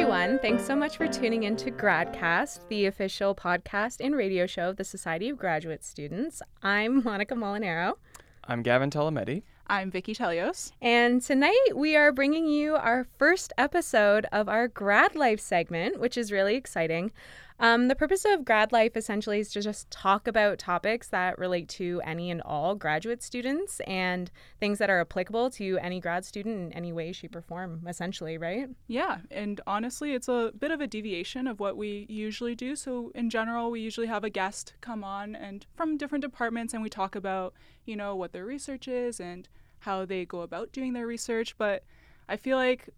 everyone. Thanks so much for tuning in to GradCast, the official podcast and radio show of the Society of Graduate Students. I'm Monica Molinaro. I'm Gavin Talamedi. I'm Vicky Tellios. And tonight we are bringing you our first episode of our Grad Life segment, which is really exciting. The purpose of Grad Life essentially is to just talk about topics that relate to any and all graduate students and things that are applicable to any grad student in any way, shape, or form, essentially, right? Yeah, and honestly, it's a bit of a deviation of what we usually do. So in general, we usually have a guest come on and from different departments, and we talk about, you know, what their research is and how they go about doing their research. But I feel like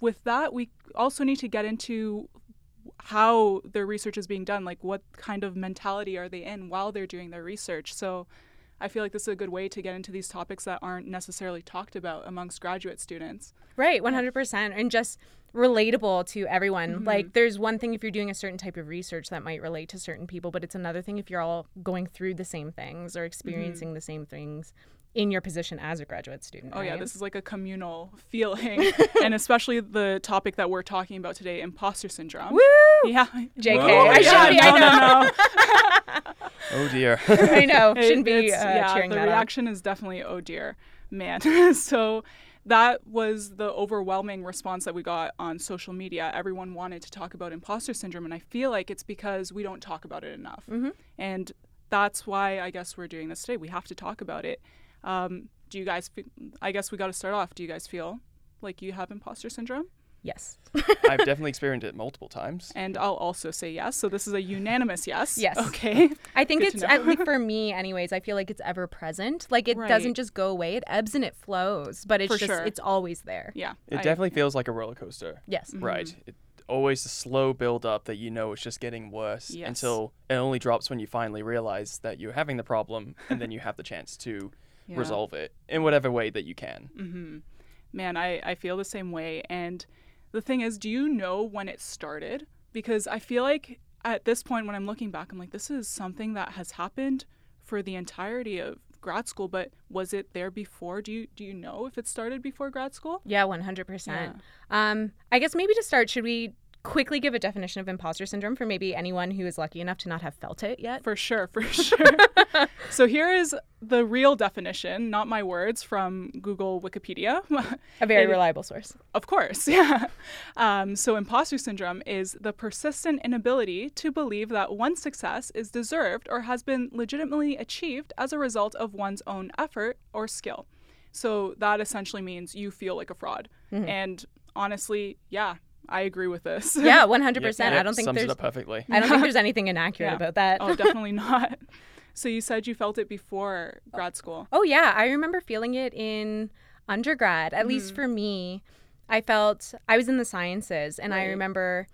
with that, we also need to get into how their research is being done, like what kind of mentality are they in while they're doing their research. So I feel like this is a good way to get into these topics that aren't necessarily talked about amongst graduate students. Right, 100%, and just relatable to everyone. Mm-hmm. Like there's one thing if you're doing a certain type of research that might relate to certain people, but it's another thing if you're all going through the same things or experiencing the same things in your position as a graduate student. Oh, right? Yeah, this is like a communal feeling. And especially the topic that we're talking about today, imposter syndrome. Woo! Yeah. JK. Whoa, I shouldn't be, I know. Oh, dear. I know. Shouldn't be cheering that up. The reaction is definitely, oh, dear, man. So that was the overwhelming response that we got on social media. Everyone wanted to talk about imposter syndrome, and I feel like it's because we don't talk about it enough. Mm-hmm. And that's why I guess we're doing this today. We have to talk about it. Do you guys, I guess we got to start off. Do you guys feel like you have imposter syndrome? Yes. I've definitely experienced it multiple times. And I'll also say yes. So this is a unanimous yes. Yes. Okay. I think it's, at least for me anyways, I feel like it's ever present. Like it doesn't just go away. It ebbs and it flows, but it's it's always there. Yeah. It definitely feels like a roller coaster. Yes. Mm-hmm. Right. It's always a slow build up that you know it's just getting worse until it only drops when you finally realize that you're having the problem and then you have the chance to resolve it in whatever way that you can. Mm-hmm. Man, I feel the same way. And the thing is, do you know when it started? Because I feel like at this point, when I'm looking back, I'm like, this is something that has happened for the entirety of grad school, but was it there before? Do you know if it started before grad school? Yeah, 100%. Yeah. I guess maybe to start, should we quickly give a definition of imposter syndrome for maybe anyone who is lucky enough to not have felt it yet? For sure. So here is the real definition, not my words, from Google Wikipedia. A very reliable source. Of course, yeah. So imposter syndrome is the persistent inability to believe that one's success is deserved or has been legitimately achieved as a result of one's own effort or skill. So that essentially means you feel like a fraud. Mm-hmm. And honestly, yeah, I agree with this. Yeah, 100%. Yep, I don't think sums it up perfectly. I don't think there's anything inaccurate about that. Oh, definitely not. So you said you felt it before grad school. Oh, yeah. I remember feeling it in undergrad. At least for me, I was in the sciences, and I remember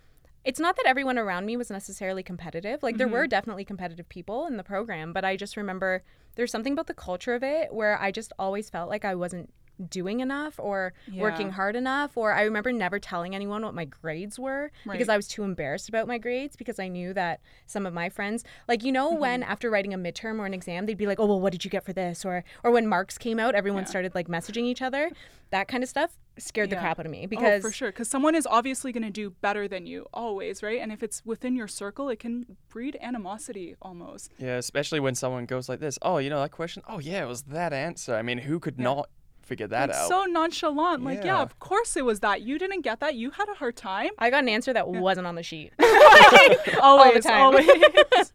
it's not that everyone around me was necessarily competitive. Like there were definitely competitive people in the program, but I just remember there's something about the culture of it where I just always felt like I wasn't doing enough or working hard enough, or I remember never telling anyone what my grades were because I was too embarrassed about my grades, because I knew that some of my friends, like, you know, when after writing a midterm or an exam, they'd be like, oh, well, what did you get for this? Or when marks came out, everyone started like messaging each other. That kind of stuff scared the crap out of me because, oh, for sure, because someone is obviously going to do better than you always, right? And if it's within your circle, it can breed animosity almost. Yeah, especially when someone goes like this, oh, you know that question? Oh yeah, it was that answer. I mean, who could not figure that out? So nonchalant, like yeah, of course it was that. You didn't get that. You had a hard time. I got an answer that wasn't on the sheet. Always, all the time. Always.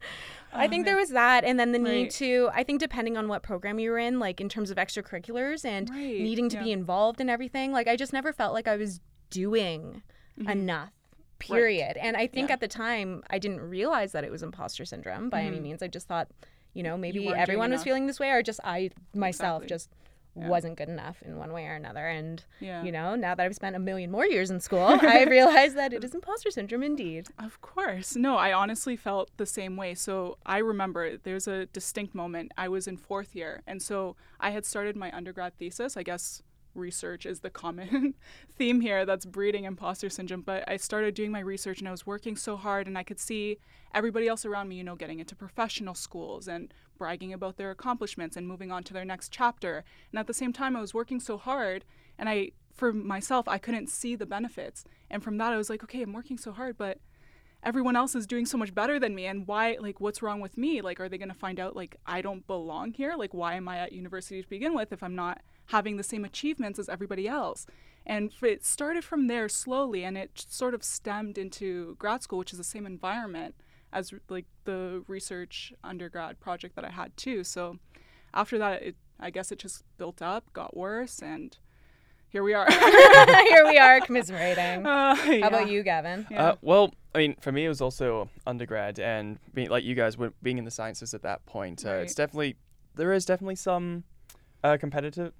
I think there was that, and then the need to, I think depending on what program you were in, like in terms of extracurriculars and needing to be involved in everything, like I just never felt like I was doing enough. Period. Right. And I think at the time I didn't realize that it was imposter syndrome by any means. I just thought, you know, maybe everyone was feeling this way, or just I myself just wasn't good enough in one way or another. And, you know, now that I've spent a million more years in school, I realize that it is imposter syndrome indeed. Of course. No, I honestly felt the same way. So I remember there's a distinct moment. I was in fourth year. And so I had started my undergrad thesis. I guess research is the common theme here that's breeding imposter syndrome. But I started doing my research, and I was working so hard, and I could see everybody else around me, you know, getting into professional schools and bragging about their accomplishments and moving on to their next chapter. And at the same time, I was working so hard, and I for myself, I couldn't see the benefits. And from that, I was like, okay, I'm working so hard, but everyone else is doing so much better than me. And why, like, what's wrong with me? Like, are they going to find out, like, I don't belong here? Like, why am I at university to begin with if I'm not having the same achievements as everybody else? And it started from there slowly, and it sort of stemmed into grad school, which is the same environment as, like, the research undergrad project that I had, too. So after that, I guess it just built up, got worse, and here we are. Here we are commiserating. Yeah. How about you, Gavin? Yeah. Well, I mean, for me, it was also undergrad, and being, like you guys were being in the sciences at that point. Right. It's definitely, there is definitely some competitiveness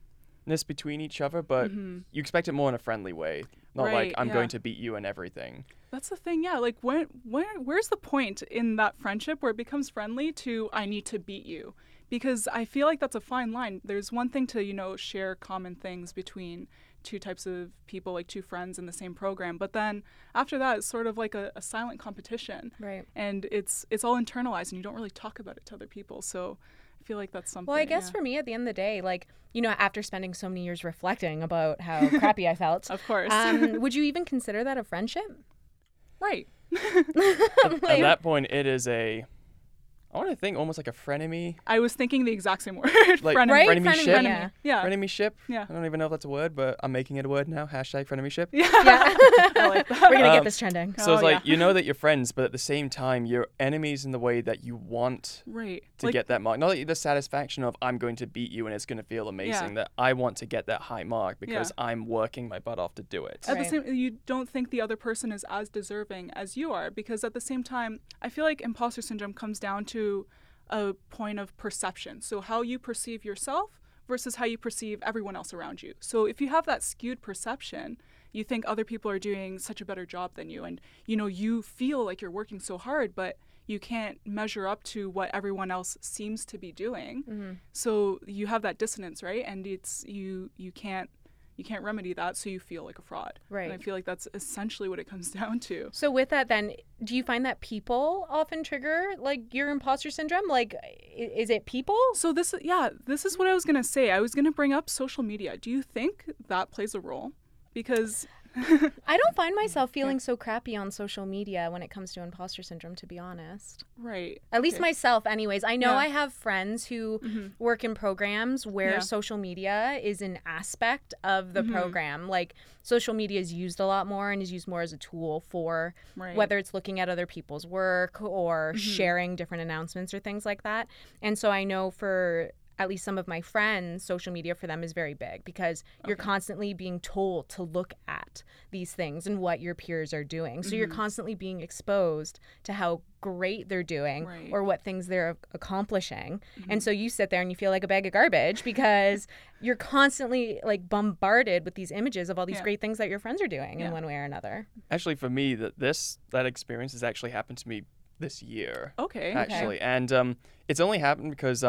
between each other, but you expect it more in a friendly way, not like I'm going to beat you and everything. That's the thing, yeah. Like, where's the point in that friendship where it becomes friendly to I need to beat you? Because I feel like that's a fine line. There's one thing to, you know, share common things between two types of people, like two friends in the same program. But then after that, it's sort of like a silent competition. Right. And it's all internalized, and you don't really talk about it to other people. So I feel like that's something. Well, I guess for me, at the end of the day, like, you know, after spending so many years reflecting about how crappy I felt. Of course. Would you even consider that a friendship? Right. At that point, it is a... I want to think almost like a frenemy. I was thinking the exact same word. Like, right? Frenemyship. Yeah. Frenemyship. Yeah. I don't even know if that's a word, but I'm making it a word now. # frenemyship. Yeah. I like that. We're going to get this trending. So it's like, you know that you're friends, but at the same time, you're enemies in the way that you want to, like, get that mark. Not like the satisfaction of I'm going to beat you and it's going to feel amazing, that I want to get that high mark because I'm working my butt off to do it. At the same, you don't think the other person is as deserving as you are, because at the same time, I feel like imposter syndrome comes down to a point of perception. So how you perceive yourself versus how you perceive everyone else around you. So if you have that skewed perception, you think other people are doing such a better job than you, and, you know, you feel like you're working so hard, but you can't measure up to what everyone else seems to be doing. So you have that dissonance, right? And it's you can't remedy that, so you feel like a fraud. Right. And I feel like that's essentially what it comes down to. So with that then, do you find that people often trigger, like, your imposter syndrome? Like, is it people? So this is what I was going to say. I was going to bring up social media. Do you think that plays a role? Because... I don't find myself feeling so crappy on social media when it comes to imposter syndrome, to be honest. Right. At least myself, anyways. I know I have friends who work in programs where social media is an aspect of the program. Like, social media is used a lot more and is used more as a tool for whether it's looking at other people's work or sharing different announcements or things like that. And so I know for... at least some of my friends, social media for them is very big because you're constantly being told to look at these things and what your peers are doing. So you're constantly being exposed to how great they're doing or what things they're accomplishing. And so you sit there and you feel like a bag of garbage because you're constantly, like, bombarded with these images of all these great things that your friends are doing in one way or another. Actually, for me, that experience has actually happened to me this year. Okay. Actually. Okay. And it's only happened because...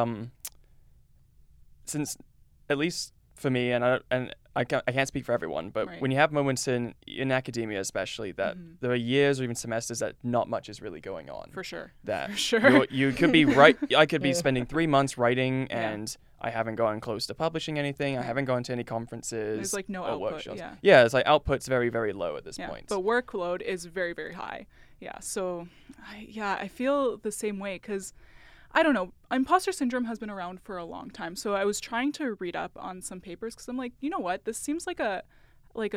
since, at least for me, and I can't speak for everyone, but when you have moments in academia especially that there are years or even semesters that not much is really going on. For sure. That for sure. You could be I could be spending 3 months writing and I haven't gone close to publishing anything. I haven't gone to any conferences. There's like no output. Workshops. Yeah. Yeah, it's like output's very, very low at this point. But workload is very, very high. Yeah. So, I feel the same way because... I don't know. Imposter syndrome has been around for a long time. So I was trying to read up on some papers because I'm like, you know what? This seems like a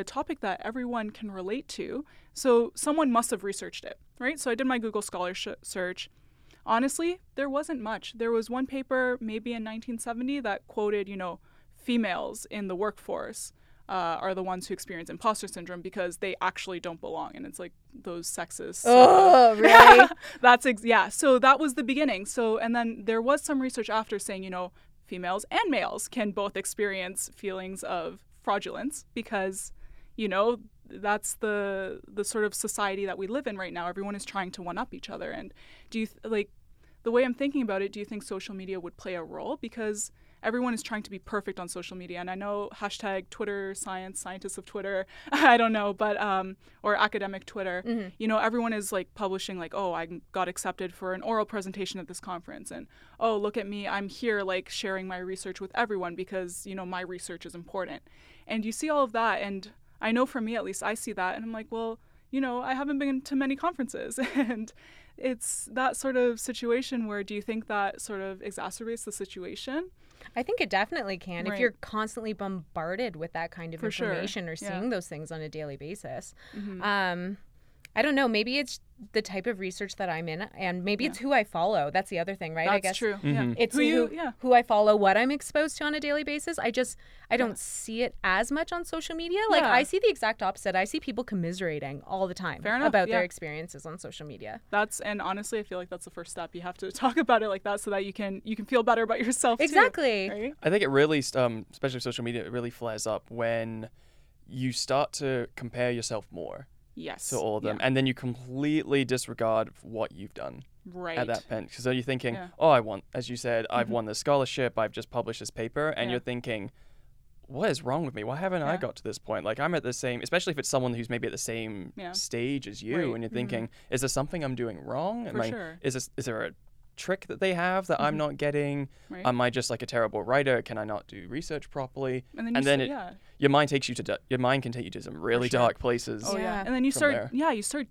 topic that everyone can relate to. So someone must have researched it, right? So I did my Google Scholar search. Honestly, there wasn't much. There was one paper maybe in 1970 that quoted, you know, females in the workforce are the ones who experience imposter syndrome because they actually don't belong. And it's like those sexist. Oh, really? So that was the beginning. So, and then there was some research after saying, you know, females and males can both experience feelings of fraudulence because, you know, that's the sort of society that we live in right now. Everyone is trying to one-up each other. And do you, like, the way I'm thinking about it, do you think social media would play a role? Because everyone is trying to be perfect on social media. And I know hashtag Twitter science, scientists of Twitter, I don't know, but or academic Twitter, mm-hmm. you know, everyone is like publishing like, oh, I got accepted for an oral presentation at this conference. And oh, look at me, I'm here like sharing my research with everyone because, you know, my research is important. And you see all of that. And I know for me, at least, I see that. And I'm like, well, you know, I haven't been to many conferences. And it's that sort of situation where do you think that sort of exacerbates the situation? I think it definitely can. Right. If you're constantly bombarded with that kind of for information sure. or seeing yeah. those things on a daily basis. Mm-hmm. I don't know. Maybe it's the type of research that I'm in, and maybe yeah. it's who I follow. That's the other thing, right? That's I guess true. Mm-hmm. Yeah. It's who I follow, what I'm exposed to on a daily basis. I don't see it as much on social media. Like yeah. I see the exact opposite. I see people commiserating all the time about yeah. their experiences on social media. And honestly, I feel like that's the first step. You have to talk about it like that so that you can feel better about yourself. Exactly. Too, right? I think it really, especially social media, it really flares up when you start to compare yourself more. Yes. To all of them. Yeah. And then you completely disregard what you've done right. at that point. Because then you're thinking, yeah. oh, I won. As you said, I've won this scholarship. I've just published this paper. And you're thinking, what is wrong with me? Why haven't I got to this point? Like, I'm at the same, especially if it's someone who's maybe at the same stage as you. Right. And you're thinking, is there something I'm doing wrong? And is there a trick that they have that I'm not getting? Right. Am I just like a terrible writer? Can I not do research properly? Your mind can take you to some really dark places. Oh yeah. And then you start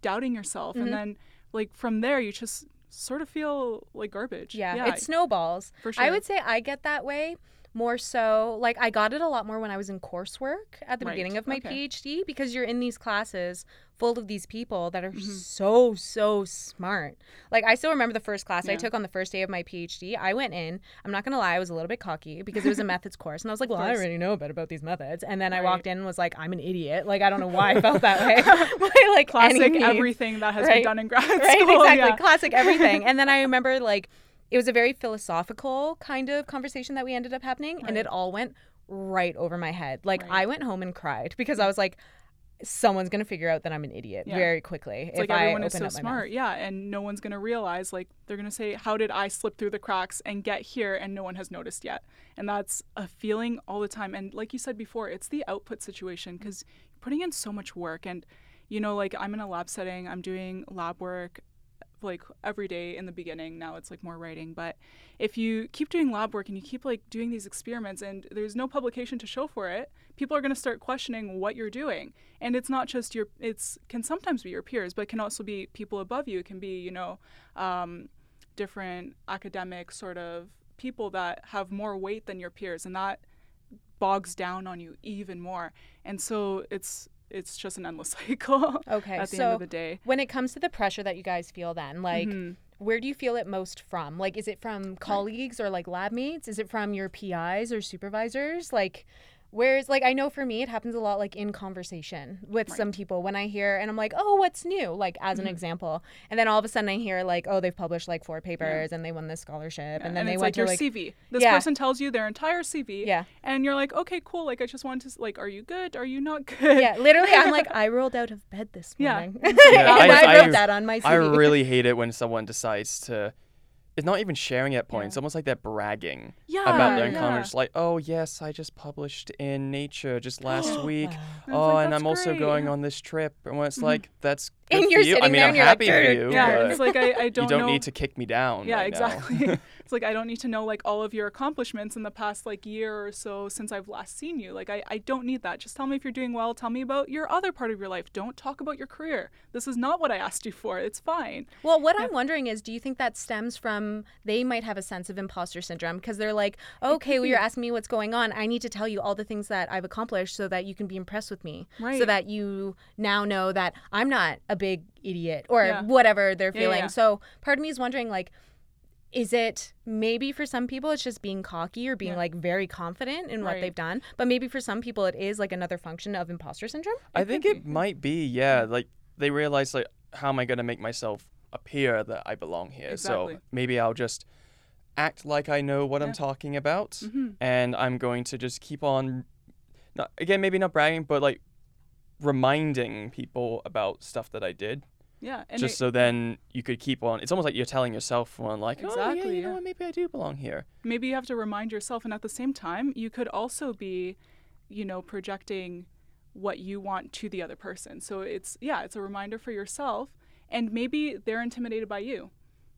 doubting yourself, and then like from there you just sort of feel like garbage. Yeah, yeah. It snowballs. For sure. I would say I get that way more so, like I got it a lot more when I was in coursework at the beginning of my PhD, because you're in these classes full of these people that are so smart. Like I still remember the first class I took on the first day of my PhD. I went in, I'm not gonna lie, I was a little bit cocky because it was a methods course, and I was like, well, I already know about these methods. And then I walked in and was like, I'm an idiot. Like I don't know why I felt that way. Like classic everything that has been done in grad school. Right, exactly. Yeah. Classic everything. And then I remember it was a very philosophical kind of conversation that we ended up having, and it all went right over my head. I went home and cried because I was like, someone's going to figure out that I'm an idiot very quickly. It's if like everyone I is so smart, mouth. Yeah, and no one's going to realize, like, they're going to say, how did I slip through the cracks and get here and no one has noticed yet? And that's a feeling all the time. And like you said before, it's the output situation, because you're putting in so much work. And, you know, like I'm in a lab setting, I'm doing lab work, like every day in the beginning. Now it's like more writing, but if you keep doing lab work and you keep like doing these experiments and there's no publication to show for it, people are going to start questioning what you're doing. And it's not just it can sometimes be your peers, but it can also be people above you. It can be, you know, different academic sort of people that have more weight than your peers, and that bogs down on you even more. And so it's just an endless cycle at the end of the day. When it comes to the pressure that you guys feel then, where do you feel it most from? Like, is it from colleagues or like lab mates? Is it from your PIs or supervisors? Like, where's I know for me, it happens a lot like in conversation with some people when I hear, and I'm like, oh, what's new? Like as an example. And then all of a sudden I hear like, oh, they've published like 4 papers and they won this scholarship. Yeah. And then they went to like your CV. This person tells you their entire CV. Yeah. And you're like, okay, cool. Like I just wanted to are you good? Are you not good? Yeah. Literally, I'm like, I rolled out of bed this morning. Yeah. And I wrote that on my CV. I really hate it when someone decides to. It's not even sharing at points. It's almost like they're bragging about their accomplishments. Just like, oh, yes, I just published in Nature just last week. Oh, and I'm also going on this trip. And when it's like, that's good for you. I mean, I'm happy for you. Yeah, it's like, I don't need to kick me down. Yeah, exactly. It's like, I don't need to know, like, all of your accomplishments in the past, like, year or so since I've last seen you. Like, I don't need that. Just tell me if you're doing well. Tell me about your other part of your life. Don't talk about your career. This is not what I asked you for. It's fine. Well, what I'm wondering is, do you think that stems from they might have a sense of imposter syndrome, because they're like, okay, well, you're asking me what's going on. I need to tell you all the things that I've accomplished so that you can be impressed with me, so that you now know that I'm not a big idiot or whatever they're feeling. Yeah. So part of me is wondering, like, is it maybe for some people it's just being cocky or being like very confident in what they've done, but maybe for some people it is like another function of imposter syndrome? I think it might be, like they realize, like, how am I going to make myself appear that I belong here? Exactly. So maybe I'll just act like I know what I'm talking about, and I'm going to just keep on, maybe not bragging, but like reminding people about stuff that I did. Yeah. And just so then you could keep on. It's almost like you're telling yourself one, like, exactly, know what, maybe I do belong here. Maybe you have to remind yourself. And at the same time, you could also be, you know, projecting what you want to the other person. So it's, yeah, it's a reminder for yourself. And maybe they're intimidated by you.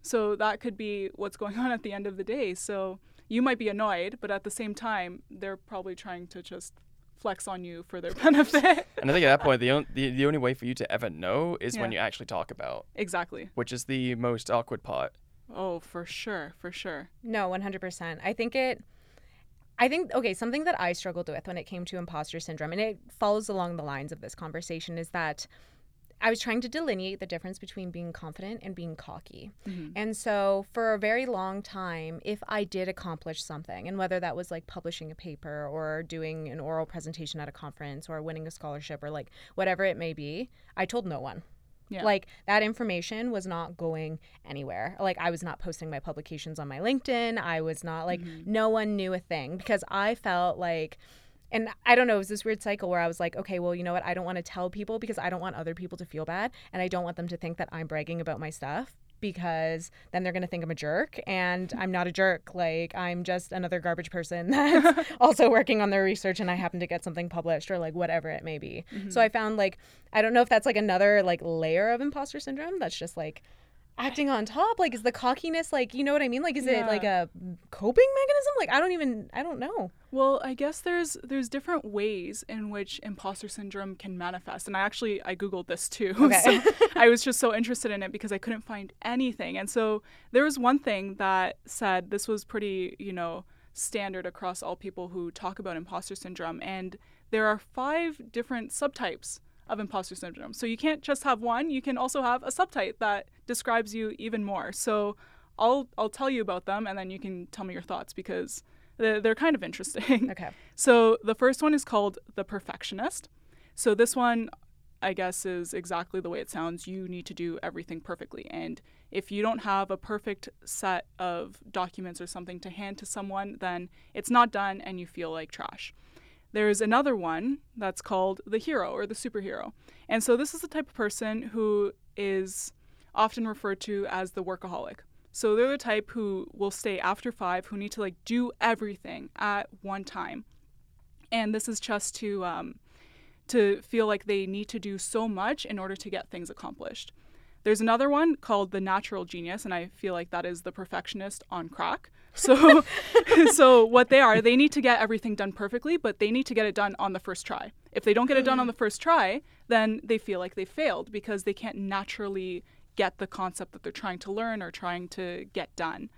So that could be what's going on at the end of the day. So you might be annoyed, but at the same time, they're probably trying to just flex on you for their benefit. And I think at that point, the only way for you to ever know is when you actually talk about. Exactly. Which is the most awkward part. Oh, for sure. For sure. No, 100%. I think something that I struggled with when it came to imposter syndrome, and it follows along the lines of this conversation, is that I was trying to delineate the difference between being confident and being cocky. Mm-hmm. And so for a very long time, if I did accomplish something, and whether that was like publishing a paper or doing an oral presentation at a conference or winning a scholarship or like whatever it may be, I told no one. Yeah. Like that information was not going anywhere. Like I was not posting my publications on my LinkedIn. I was not like, no one knew a thing, because I felt like, and I don't know, it was this weird cycle where I was like, okay, well, you know what? I don't want to tell people because I don't want other people to feel bad. And I don't want them to think that I'm bragging about my stuff, because then they're going to think I'm a jerk, and I'm not a jerk. Like, I'm just another garbage person that's also working on their research, and I happen to get something published or like whatever it may be. Mm-hmm. So I found like, I don't know if that's like another like layer of imposter syndrome that's just like acting on top. Like, is the cockiness like, you know what I mean? Like, is it like a coping mechanism? Like, I don't know. Well, I guess there's different ways in which imposter syndrome can manifest. And I Googled this too. Okay. So I was just so interested in it because I couldn't find anything. And so there was one thing that said this was pretty, you know, standard across all people who talk about imposter syndrome. And there are 5 different subtypes of imposter syndrome. So you can't just have one. You can also have a subtype that describes you even more. So I'll tell you about them, and then you can tell me your thoughts, because they're kind of interesting. Okay. So the first one is called the perfectionist. So this one, I guess, is exactly the way it sounds. You need to do everything perfectly. And if you don't have a perfect set of documents or something to hand to someone, then it's not done and you feel like trash. There's another one that's called the hero or the superhero. And so this is the type of person who is often referred to as the workaholic. So they're the type who will stay after 5, who need to like do everything at one time. And this is just to feel like they need to do so much in order to get things accomplished. There's another one called the natural genius, and I feel like that is the perfectionist on crack. So what they need to get everything done perfectly, but they need to get it done on the first try. If they don't get it done on the first try, then they feel like they failed because they can't naturally get the concept that they're trying to learn or trying to get done.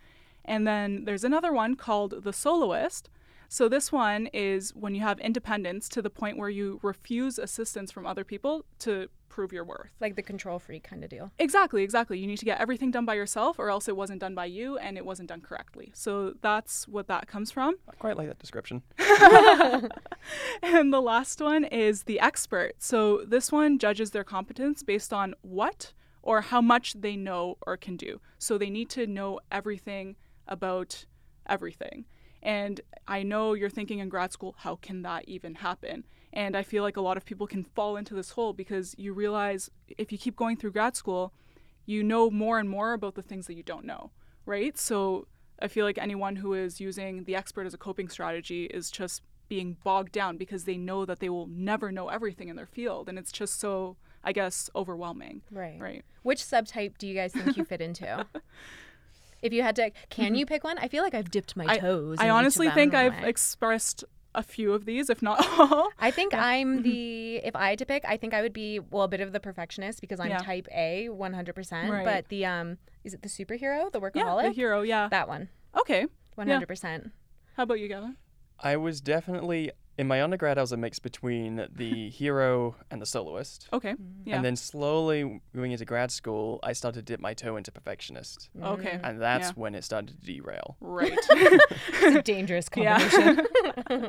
And then there's another one called the soloist. So this one is when you have independence to the point where you refuse assistance from other people to prove your worth. Like the control freak kind of deal. Exactly. You need to get everything done by yourself, or else it wasn't done by you and it wasn't done correctly. So that's what that comes from. I quite like that description. And the last one is the expert. So this one judges their competence based on what or how much they know or can do. So they need to know everything about everything. And I know you're thinking in grad school, how can that even happen? And I feel like a lot of people can fall into this hole because you realize if you keep going through grad school, you know more and more about the things that you don't know, right? So I feel like anyone who is using the expert as a coping strategy is just being bogged down because they know that they will never know everything in their field. And it's just so, I guess, overwhelming. Right. Which subtype do you guys think you fit into? If you had to, can you pick one? I feel like I've dipped my toes. I honestly think I've expressed a few of these, if not all. I think I'm the, if I had to pick, I think I would be, well, a bit of the perfectionist because I'm type A 100%. Right. But the, is it the superhero, the workaholic? Yeah, the hero, yeah. That one. Okay. 100%. Yeah. How about you, Gavin? I was definitely... In my undergrad, I was a mix between the hero and the soloist. Okay. Yeah. And then slowly moving into grad school, I started to dip my toe into perfectionist. Okay. And that's when it started to derail. Right. It's a dangerous combination. Yeah.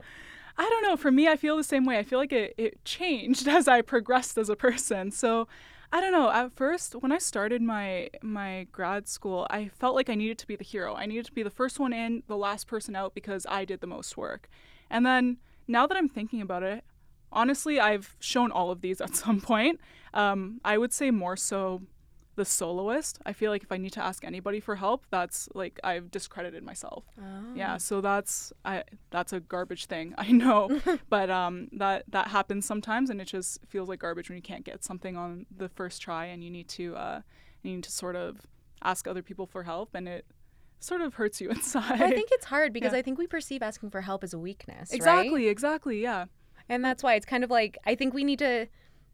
I don't know. For me, I feel the same way. I feel like it changed as I progressed as a person. So I don't know. At first, when I started my grad school, I felt like I needed to be the hero. I needed to be the first one in, the last person out, because I did the most work. And then... Now that I'm thinking about it, honestly, I've shown all of these at some point. I would say more so the soloist. I feel like if I need to ask anybody for help, that's like I've discredited myself. Oh. Yeah, so that's a garbage thing, I know. But that happens sometimes, and it just feels like garbage when you can't get something on the first try, and you need to sort of ask other people for help, and it sort of hurts you inside. I think it's hard because I think we perceive asking for help as a weakness. Exactly, right? Exactly, yeah. And that's why it's kind of like, I think we need to,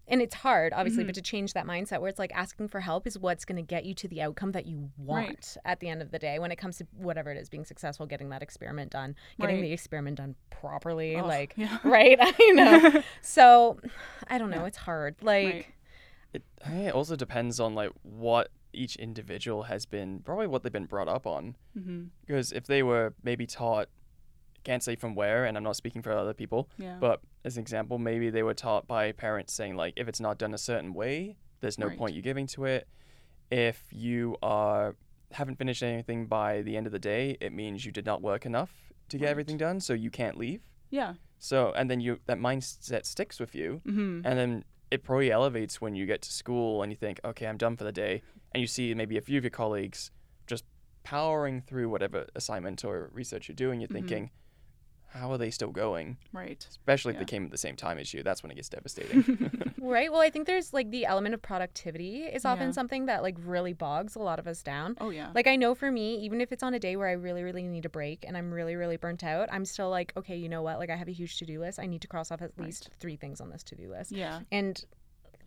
and it's hard, obviously, but to change that mindset where it's like asking for help is what's going to get you to the outcome that you want at the end of the day when it comes to whatever it is, being successful, getting that experiment done, getting the experiment done properly, right? I know. So, I don't know. Yeah. It's hard. I think it also depends on like what each individual has been, probably what they've been brought up on. Mm-hmm. Because if they were maybe taught, can't say from where, and I'm not speaking for other people, but as an example, maybe they were taught by parents saying like, if it's not done a certain way, there's no point you giving to it. If you haven't finished anything by the end of the day, it means you did not work enough to get everything done, so you can't leave. Yeah. So, and then that mindset sticks with you, and then it probably elevates when you get to school and you think, okay, I'm done for the day, and you see maybe a few of your colleagues just powering through whatever assignment or research you're doing, you're thinking, how are they still going? Right. Especially if they came at the same time as you. That's when it gets devastating. Right. Well, I think there's like the element of productivity is often something that like really bogs a lot of us down. Oh, yeah. Like I know for me, even if it's on a day where I really, really need a break and I'm really, really burnt out, I'm still like, okay, you know what? Like I have a huge to-do list. I need to cross off at least 3 things on this to-do list. Yeah. And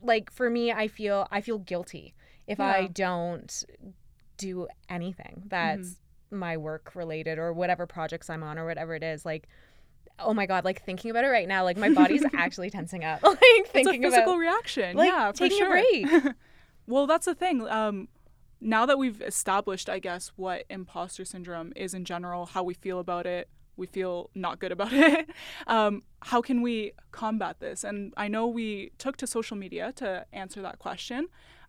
like for me, I feel guilty if I don't do anything that's my work related or whatever projects I'm on or whatever it is, like, oh my God, like thinking about it right now, like my body's actually tensing up. Like thinking about it's a physical reaction. Like, yeah, taking a break. Well, that's the thing. Now that we've established, I guess, what imposter syndrome is in general, how we feel about it, we feel not good about it. How can we combat this? And I know we took to social media to answer that question. Here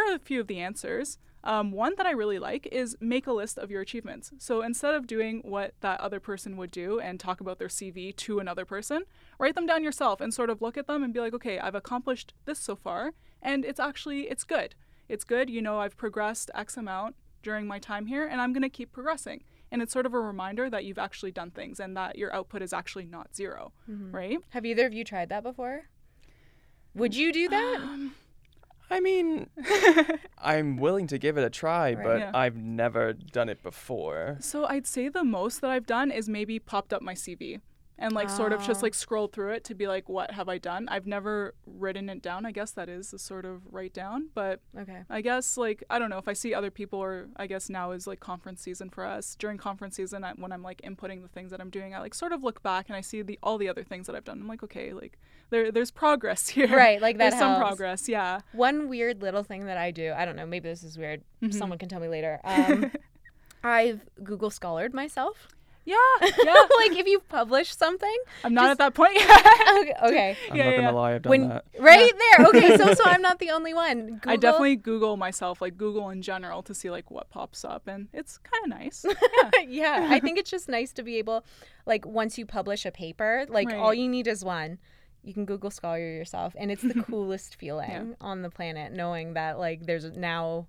are a few of the answers. One that I really like is make a list of your achievements. So instead of doing what that other person would do and talk about their CV to another person, write them down yourself and sort of look at them and be like, okay, I've accomplished this so far, and it's good. It's good, you know, I've progressed X amount during my time here, and I'm going to keep progressing. And it's sort of a reminder that you've actually done things and that your output is actually not zero, right? Have either of you tried that before? Would you do that? I mean, I'm willing to give it a try, but I've never done it before. So I'd say the most that I've done is maybe popped up my CV and like sort of just like scrolled through it to be like, what have I done? I've never written it down. I guess that is the sort of write down, but I guess like, I don't know if I see other people, or I guess now is like conference season for us. During conference season, when I'm like inputting the things that I'm doing, I like sort of look back and I see all the other things that I've done. I'm like, okay, like there's progress here. Right, like that helps. There's some progress, yeah. One weird little thing that I do, I don't know, maybe this is weird. Mm-hmm. Someone can tell me later. I've Google Scholared myself. Yeah. Like if you publish something. I'm not at that point yet. Okay. I'm not going to lie, I've done that. Right there. Okay, so I'm not the only one. Google. I definitely Google myself, like Google in general, to see like what pops up, and it's kind of nice. Yeah, I think it's just nice to be able, like once you publish a paper, like all you need is one. You can Google Scholar yourself, and it's the coolest feeling on the planet, knowing that like there's now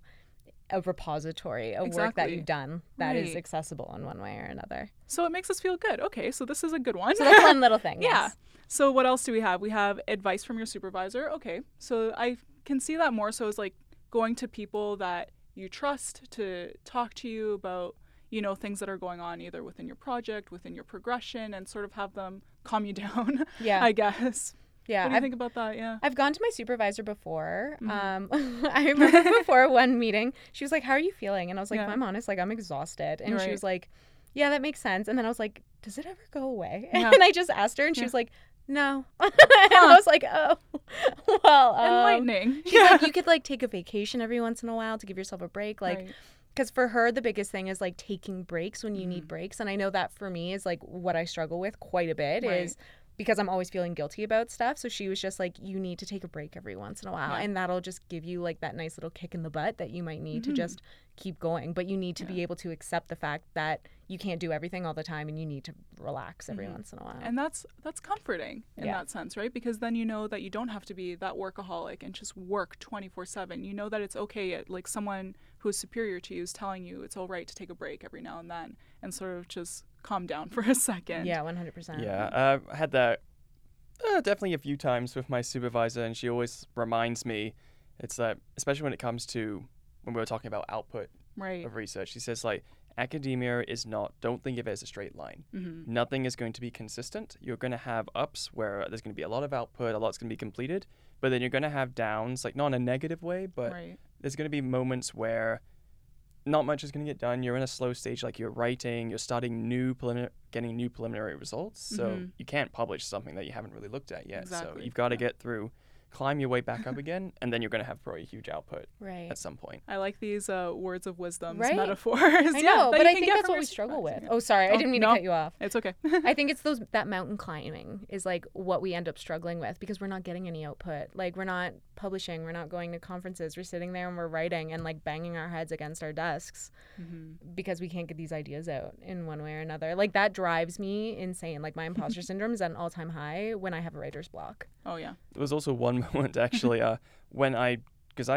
a repository of work that you've done that is accessible in one way or another. So it makes us feel good. Okay, so this is a good one. So that's one little thing. Yeah. Yes. So what else do we have? We have advice from your supervisor. Okay, so I can see that more so as like going to people that you trust to talk to you about, you know, things that are going on either within your project, within your progression, and sort of have them calm you down, I guess. Yeah, what do you think about that? Yeah, I've gone to my supervisor before. I remember before one meeting, she was like, "How are you feeling?" And I was like, "If I'm honest, like I'm exhausted." And she was like, "Yeah, that makes sense." And then I was like, "Does it ever go away?" Yeah. And I just asked her, and she was like, "No." And I was like, "Oh, well." Enlightening. She's like, "You could like take a vacation every once in a while to give yourself a break, like." Because for her, the biggest thing is, like, taking breaks when you need breaks. And I know that for me is, like, what I struggle with quite a bit is because I'm always feeling guilty about stuff. So she was just like, you need to take a break every once in a while. Yeah. And that'll just give you like that nice little kick in the butt that you might need mm-hmm. to just keep going. But you need to be able to accept the fact that you can't do everything all the time and you need to relax every mm-hmm. once in a while. And that's comforting in that sense, right? Because then you know that you don't have to be that workaholic and just work 24/7. You know that it's okay, like someone who's superior to you is telling you it's all right to take a break every now and then and sort of just calm down for a second. Yeah, 100%. Yeah, I've had that definitely a few times with my supervisor, and she always reminds me, it's that, especially when it comes to when we were talking about output of research, she says, like, academia is not, don't think of it as a straight line. Mm-hmm. Nothing is going to be consistent. You're going to have ups where there's going to be a lot of output, a lot's going to be completed, but then you're going to have downs, like not in a negative way, but there's going to be moments where not much is going to get done. You're in a slow stage, like you're writing, you're starting getting new preliminary results. So you can't publish something that you haven't really looked at yet. Exactly. So you've got to get through, climb your way back up again, and then you're going to have probably a huge output at some point. I like these words of wisdom metaphors. I know, but I think that's what we struggle with. Oh, sorry. I didn't mean to cut you off. It's okay. I think it's that mountain climbing is like what we end up struggling with because we're not getting any output. Like we're not publishing. We're not going to conferences. We're sitting there and we're writing and like banging our heads against our desks because we can't get these ideas out in one way or another. Like that drives me insane. Like my imposter syndrome is at an all-time high when I have a writer's block. Oh, yeah. There was also one moment actually when I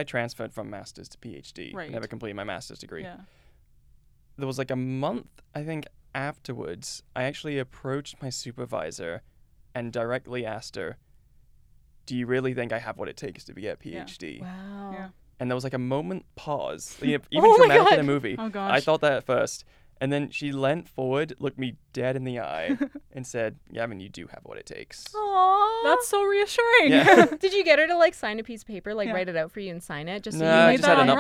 transferred from master's to PhD, never completed my master's degree. Yeah. There was like a month, I think, afterwards, I actually approached my supervisor and directly asked her, do you really think I have what it takes to be a PhD? Yeah. Wow. Yeah. And there was like a moment pause, even dramatic in a movie. Oh, gosh. I thought that at first. And then she leant forward, looked me dead in the eye, and said, Gavin, you do have what it takes. Aww. That's so reassuring. Yeah. Did you get her to, like, sign a piece of paper, like, write it out for you and sign it? Just so no, I just had an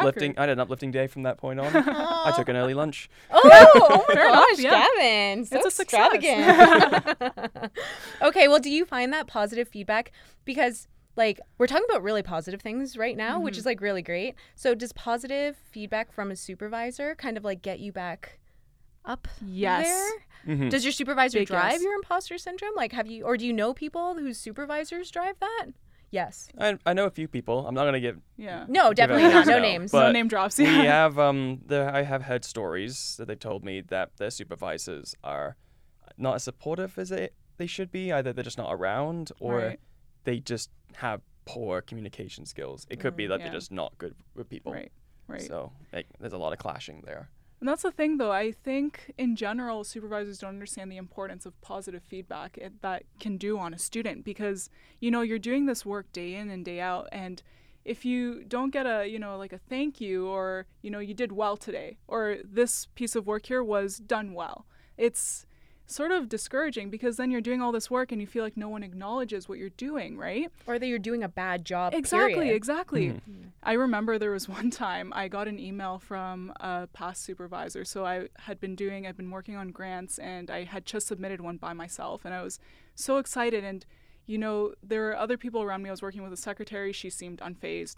uplifting day from that point on. I took an early lunch. Oh, my gosh, Gavin. So it's extravagant. Okay, well, do you find that positive feedback? Because, like, we're talking about really positive things right now, which is, like, really great. So does positive feedback from a supervisor kind of, like, get you back up there? Mm-hmm. Does your supervisor drive your imposter syndrome? Like, do you know people whose supervisors drive that? Yes. I know a few people. I'm not going to give... Yeah. No, definitely not. No names. No name drops. Yeah. We have... I have heard stories that they've told me that their supervisors are not as supportive as they should be. Either they're just not around or they just have poor communication skills. It could be that they're just not good with people. Right. So there's a lot of clashing there. And that's the thing, though. I think, in general, supervisors don't understand the importance of positive feedback that can do on a student because, you know, you're doing this work day in and day out, and if you don't get a, you know, like a thank you or, you know, you did well today or this piece of work here was done well, it's sort of discouraging because then you're doing all this work and you feel like no one acknowledges what you're doing, right? Or that you're doing a bad job, Exactly. Mm-hmm. I remember there was one time I got an email from a past supervisor. So I've been working on grants and I had just submitted one by myself and I was so excited and, you know, there were other people around me. I was working with a secretary. She seemed unfazed.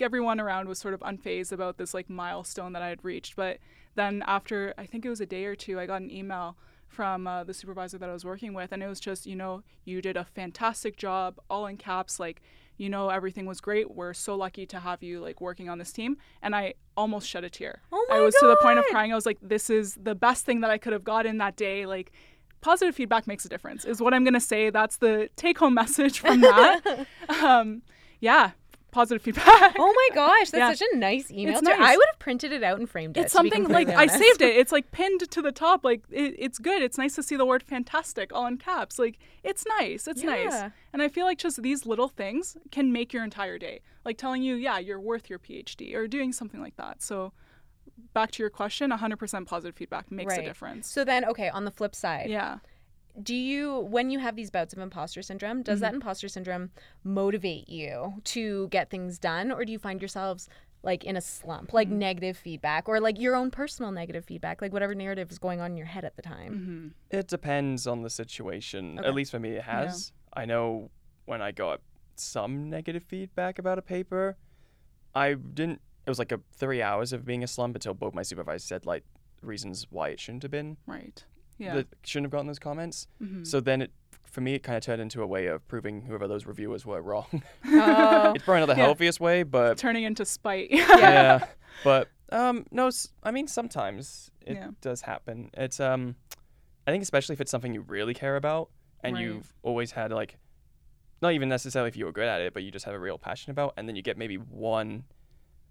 Everyone around was sort of unfazed about this, like, milestone that I had reached. But then after, I think it was a day or two, I got an email from the supervisor that I was working with, and it was just, you know, you did a fantastic job, all in caps, like, you know, everything was great. We're so lucky to have you, like, working on this team. And I almost shed a tear. Oh my God. I was to the point of crying. I was like, this is the best thing that I could have gotten that day. Like, positive feedback makes a difference is what I'm going to say. That's the take-home message from that. Positive feedback. Oh my gosh, that's such a nice email. It's nice. I would have printed it out and framed it. It's something like honest. I saved it. It's like pinned to the top. Like it's good. It's nice to see the word fantastic all in caps. Like it's nice. It's nice. And I feel like just these little things can make your entire day. Like telling you, yeah, you're worth your PhD or doing something like that. So back to your question, 100% positive feedback makes a difference. So then, okay, on the flip side. Yeah. When you have these bouts of imposter syndrome, does that imposter syndrome motivate you to get things done? Or do you find yourselves like in a slump, like negative feedback or like your own personal negative feedback, like whatever narrative is going on in your head at the time? Mm-hmm. It depends on the situation. Okay. At least for me, it has. Yeah. I know when I got some negative feedback about a paper, it was like 3 hours of being a slump until both my supervisors said like reasons why it shouldn't have been. Right. Yeah. That shouldn't have gotten those comments. So then it for me, it kind of turned into a way of proving whoever those reviewers were wrong. Oh. It's probably not the healthiest way, but... Turning into spite. Yeah. But, no, I mean, sometimes it does happen. It's, I think especially if it's something you really care about and you've always had, like, not even necessarily if you were good at it, but you just have a real passion about, and then you get maybe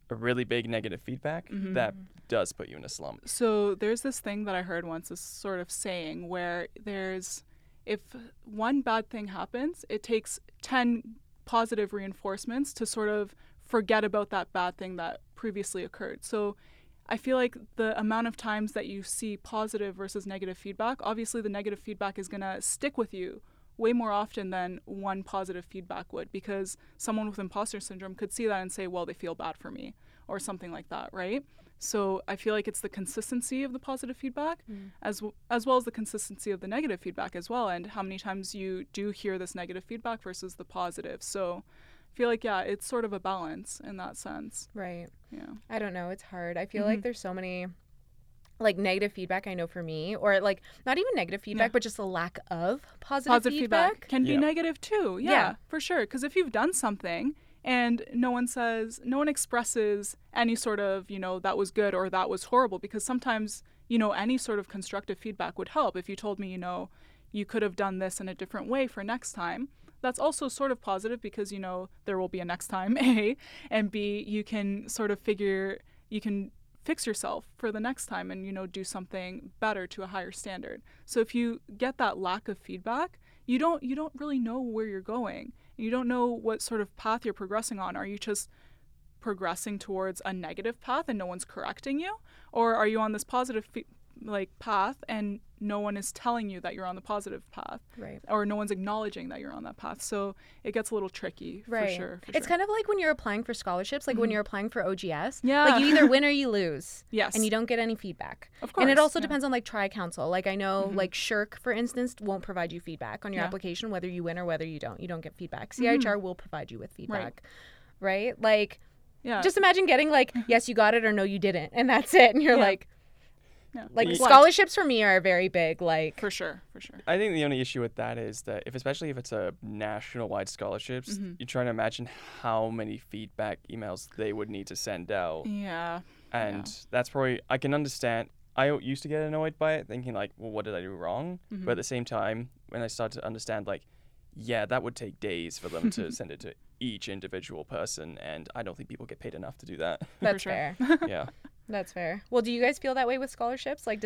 a really big negative feedback, that does put you in a slump. So there's this thing that I heard once, this sort of saying where there's... If one bad thing happens, it takes 10 positive reinforcements to sort of forget about that bad thing that previously occurred. So I feel like the amount of times that you see positive versus negative feedback, obviously the negative feedback is going to stick with you way more often than one positive feedback would, because someone with imposter syndrome could see that and say, well, they feel bad for me or something like that, right? So I feel like it's the consistency of the positive feedback as well as the consistency of the negative feedback as well, and how many times you do hear this negative feedback versus the positive. So I feel like, yeah, it's sort of a balance in that sense. Right. Yeah. I don't know. It's hard. I feel like there's so many like negative feedback, I know for me, or like not even negative feedback, but just a lack of positive feedback. Can be negative too. Yeah, for sure. Because if you've done something and no one expresses any sort of, that was good or that was horrible, because sometimes, any sort of constructive feedback would help. If you told me, you could have done this in a different way for next time, that's also sort of positive because, there will be a next time, A, and B, you can sort of you can fix yourself for the next time and, do something better to a higher standard. So if you get that lack of feedback, you don't really know where you're going. You don't know what sort of path you're progressing on. Are you just progressing towards a negative path and no one's correcting you? Or are you on this positive path and no one is telling you that you're on the positive path? Right. Or no one's acknowledging that you're on that path. So it gets a little tricky, right. For sure. It's kind of like when you're applying for scholarships, like when you're applying for OGS. Yeah. Like you either win or you lose. Yes. And you don't get any feedback. Of course. And it also depends on like tri-council. Like I know like SHRC, for instance, won't provide you feedback on your application, whether you win or whether you don't. You don't get feedback. CIHR will provide you with feedback. Right? Like just imagine getting like, yes, you got it or no, you didn't. And that's it. And you're like... Yeah. Like scholarships for me are very big, like for sure. I think the only issue with that is that especially if it's a national wide scholarships, you're trying to imagine how many feedback emails they would need to send out. Yeah. And that's probably, I can understand. I used to get annoyed by it, thinking like, well, what did I do wrong? But at the same time, when I started to understand, like, yeah, that would take days for them to send it to each individual person, and I don't think people get paid enough to do that. That's fair. Yeah. That's fair. Well, do you guys feel that way with scholarships? Like,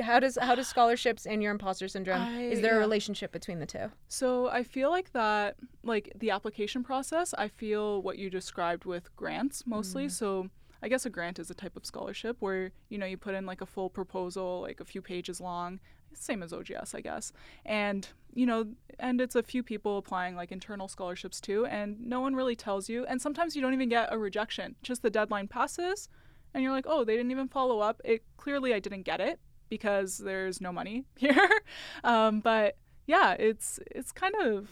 how does scholarships and your imposter syndrome, is there a relationship between the two? So I feel like that, like the application process, I feel what you described with grants mostly. So I guess a grant is a type of scholarship where, you put in like a full proposal, like a few pages long, same as OGS, I guess. And, and it's a few people applying like internal scholarships too, and no one really tells you. And sometimes you don't even get a rejection, just the deadline passes. And you're like, oh, they didn't even follow up. Clearly I didn't get it because there's no money here. But yeah, it's kind of,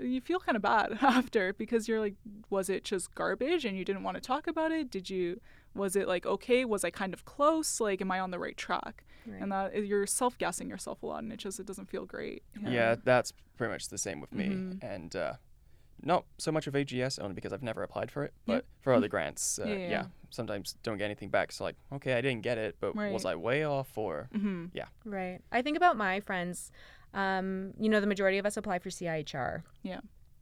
you feel kind of bad after, because you're like, was it just garbage and you didn't want to talk about it? Was it like, okay, was I kind of close? Like, am I on the right track? Right. And that you're self-gassing yourself a lot, and it doesn't feel great. You know? Yeah, that's pretty much the same with me. And not so much of AGS, only because I've never applied for it, but for other grants, sometimes don't get anything back. So like, okay, I didn't get it, but was I way off or, Right. I think about my friends, the majority of us apply for CIHR. Yeah.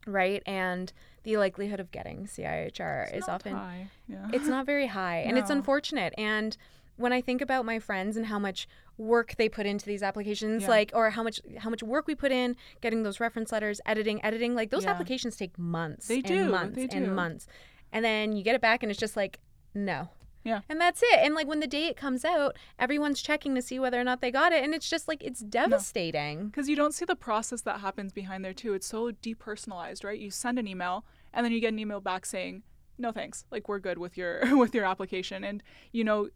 Right. And the likelihood of getting CIHR is often, it's not very high, and it's unfortunate. And when I think about my friends and how much work they put into these applications, like, or how much work we put in getting those reference letters, editing, like those applications take months. They do. And then you get it back and it's just like, no. Yeah. And that's it. And like when the day it comes out, everyone's checking to see whether or not they got it. And it's just like, it's devastating. Because you don't see the process that happens behind there too. It's so depersonalized, right? You send an email and then you get an email back saying, no thanks, like we're good with your application. And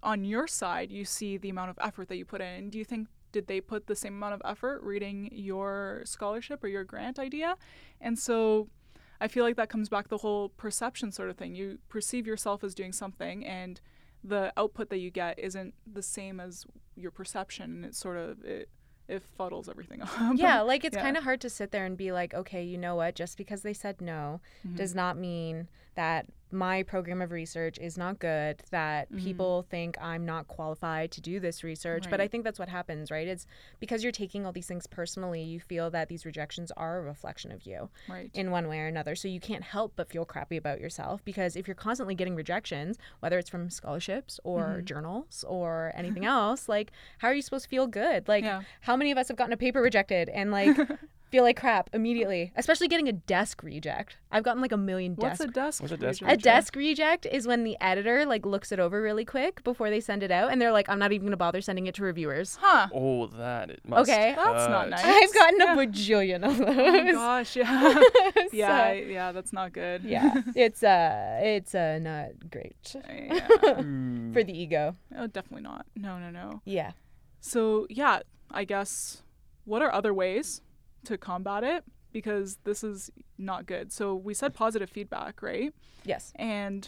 on your side you see the amount of effort that you put in, and do you think, did they put the same amount of effort reading your scholarship or your grant idea? And so I feel like that comes back the whole perception sort of thing. You perceive yourself as doing something, and the output that you get isn't the same as your perception, and it it fuddles everything up. Yeah, like it's kind of hard to sit there and be like, okay, you know what, just because they said no does not mean that my program of research is not good, that people think I'm not qualified to do this research. Right. But I think that's what happens, right? It's because you're taking all these things personally, you feel that these rejections are a reflection of you in one way or another. So you can't help but feel crappy about yourself, because if you're constantly getting rejections, whether it's from scholarships or journals or anything else, like, how are you supposed to feel good? Like, how many of us have gotten a paper rejected and like feel like crap immediately, especially getting a desk reject. I've gotten like a million desk. What's a desk reject? A desk reject is when the editor like looks it over really quick before they send it out, and they're like, I'm not even gonna bother sending it to reviewers. Oh, that it must. Okay, that's not nice. I've gotten a bajillion of those. Oh my gosh, yeah, yeah, that's not good. Yeah, it's not great for the ego. Oh, definitely not. No. Yeah. So yeah, I guess what are other ways to combat it, because this is not good? So we said positive feedback, right? Yes. And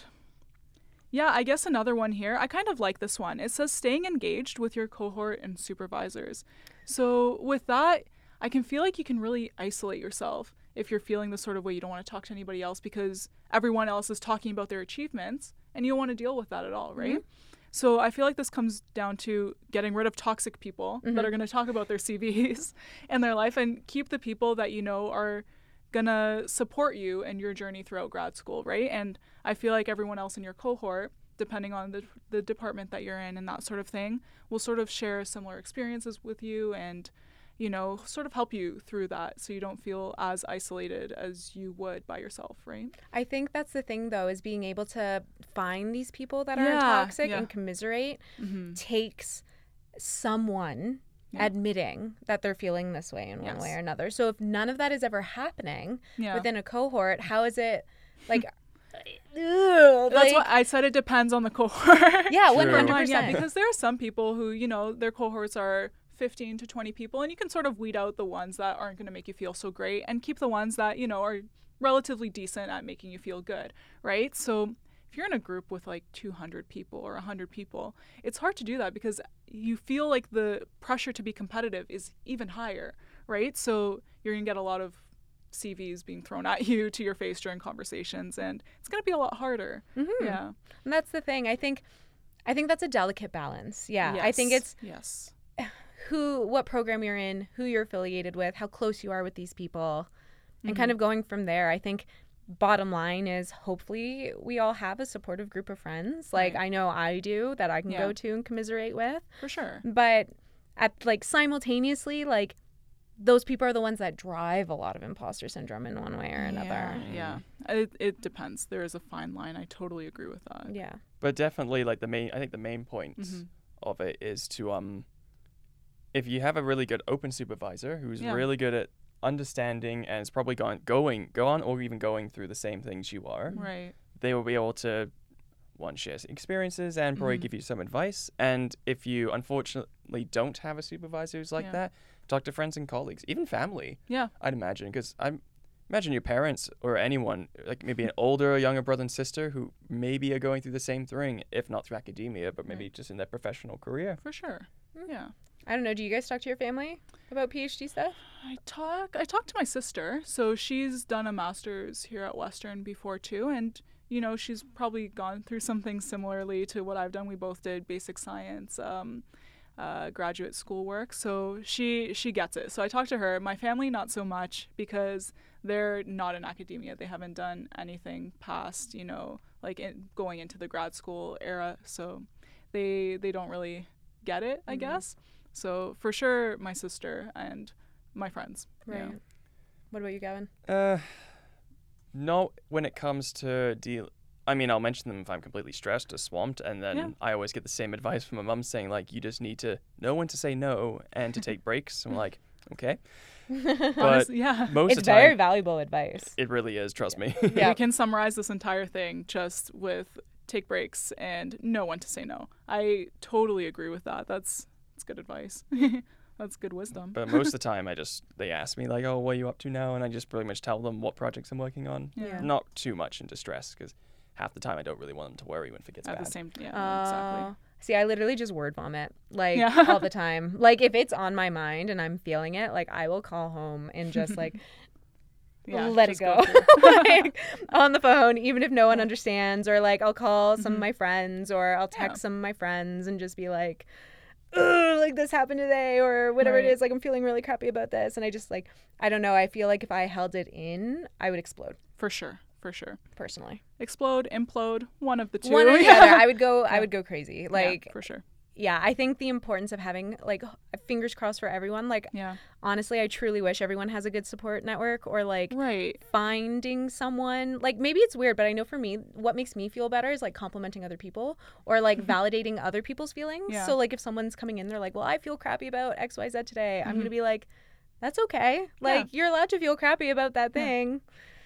yeah, I guess another one here, I kind of like this one. It says staying engaged with your cohort and supervisors. So with that, I can feel like you can really isolate yourself if you're feeling the sort of way you don't want to talk to anybody else because everyone else is talking about their achievements and you don't want to deal with that at all, right? So I feel like this comes down to getting rid of toxic people that are going to talk about their CVs and their life, and keep the people that you know are going to support you and your journey throughout grad school, right? And I feel like everyone else in your cohort, depending on the department that you're in and that sort of thing, will sort of share similar experiences with you and, you know, sort of help you through that so you don't feel as isolated as you would by yourself, right? I think that's the thing, though, is being able to find these people that are toxic and commiserate takes someone admitting that they're feeling this way in one way or another. So if none of that is ever happening within a cohort, how is it, like... That's what I said, it depends on the cohort. Yeah, 100%. Yeah, because there are some people who, you know, their cohorts are 15 to 20 people, and you can sort of weed out the ones that aren't going to make you feel so great and keep the ones that, you know, are relatively decent at making you feel good, right? So if you're in a group with like 200 people or 100 people, it's hard to do that because you feel like the pressure to be competitive is even higher, right? So you're going to get a lot of CVs being thrown at you to your face during conversations, and it's going to be a lot harder. Yeah. And that's the thing. I think that's a delicate balance. Yeah. Yes. I think it's... Yes. What program you're in, who you're affiliated with, how close you are with these people, and kind of going from there. I think bottom line is hopefully we all have a supportive group of friends. Like I know I do, that I can go to and commiserate with. For sure. But at like simultaneously, like those people are the ones that drive a lot of imposter syndrome in one way or another. Yeah. It depends. There is a fine line. I totally agree with that. Yeah. But definitely like the main point of it is to if you have a really good open supervisor who's really good at understanding and is probably going through the same things you are, right? They will be able to, one, share experiences and probably give you some advice. And if you unfortunately don't have a supervisor who's like that, talk to friends and colleagues, even family. Yeah, I'd imagine, because I imagine your parents or anyone, like maybe an older or younger brother and sister who maybe are going through the same thing, if not through academia, but maybe just in their professional career. For sure. Yeah. I don't know. Do you guys talk to your family about PhD stuff? I talk to my sister. So she's done a master's here at Western before too. And, you know, she's probably gone through something similarly to what I've done. We both did basic science, graduate school work. So she gets it. So I talk to her. My family, not so much, because they're not in academia. They haven't done anything past, you know, like going into the grad school era. So they don't really get it, I guess. So for sure, my sister and my friends. Right. You know. What about you, Gavin? No, when it comes to I'll mention them if I'm completely stressed or swamped, and then I always get the same advice from my mum saying, like, you just need to know when to say no and to take breaks. I'm like, okay. But honestly, most of the time, it's very valuable advice. It really is, trust me. Yeah. We can summarize this entire thing just with take breaks and know when to say no. I totally agree with that. That's good advice. That's good wisdom. But most of the time, they ask me like, oh, what are you up to now? And I just pretty much tell them what projects I'm working on. Yeah. Not too much into stress, because half the time I don't really want them to worry when it gets bad. Exactly. See, I literally just word vomit, like, all the time. Like, if it's on my mind and I'm feeling it, like, I will call home and just, like, let it go. Like, on the phone, even if no one understands, or, like, I'll call some of my friends, or I'll text some of my friends and just be like, ugh, like, this happened today, or whatever it is. Like, I'm feeling really crappy about this. And I just, like, I don't know. I feel like if I held it in, I would explode. For sure. Personally. Explode, implode, one of the two. One or the other. I would go crazy. Like, yeah, for sure. Yeah, I think the importance of having, like, fingers crossed for everyone. Like, honestly, I truly wish everyone has a good support network, or, like, finding someone. Like, maybe it's weird, but I know for me, what makes me feel better is, like, complimenting other people, or, like, validating other people's feelings. Yeah. So, like, if someone's coming in, they're like, well, I feel crappy about X, Y, Z today. I'm going to be like, that's okay. Like, you're allowed to feel crappy about that thing.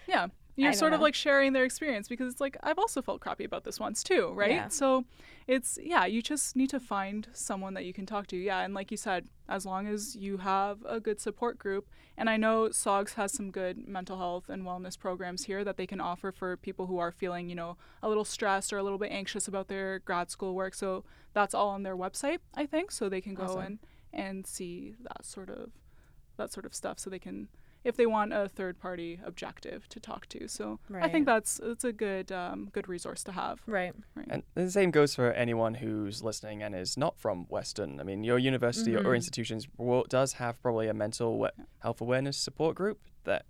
Yeah. You're sort of, like, sharing their experience, because it's like, I've also felt crappy about this once too, right? Yeah. So it's, you just need to find someone that you can talk to. Yeah, and like you said, as long as you have a good support group, and I know SOGS has some good mental health and wellness programs here that they can offer for people who are feeling, you know, a little stressed or a little bit anxious about their grad school work. So that's all on their website, I think. So they can go and see that sort of stuff, so they can, if they want a third-party objective to talk to. So I think that's a good good resource to have. Right. And the same goes for anyone who's listening and is not from Western. I mean, your university or institutions does have probably a mental health awareness support group that,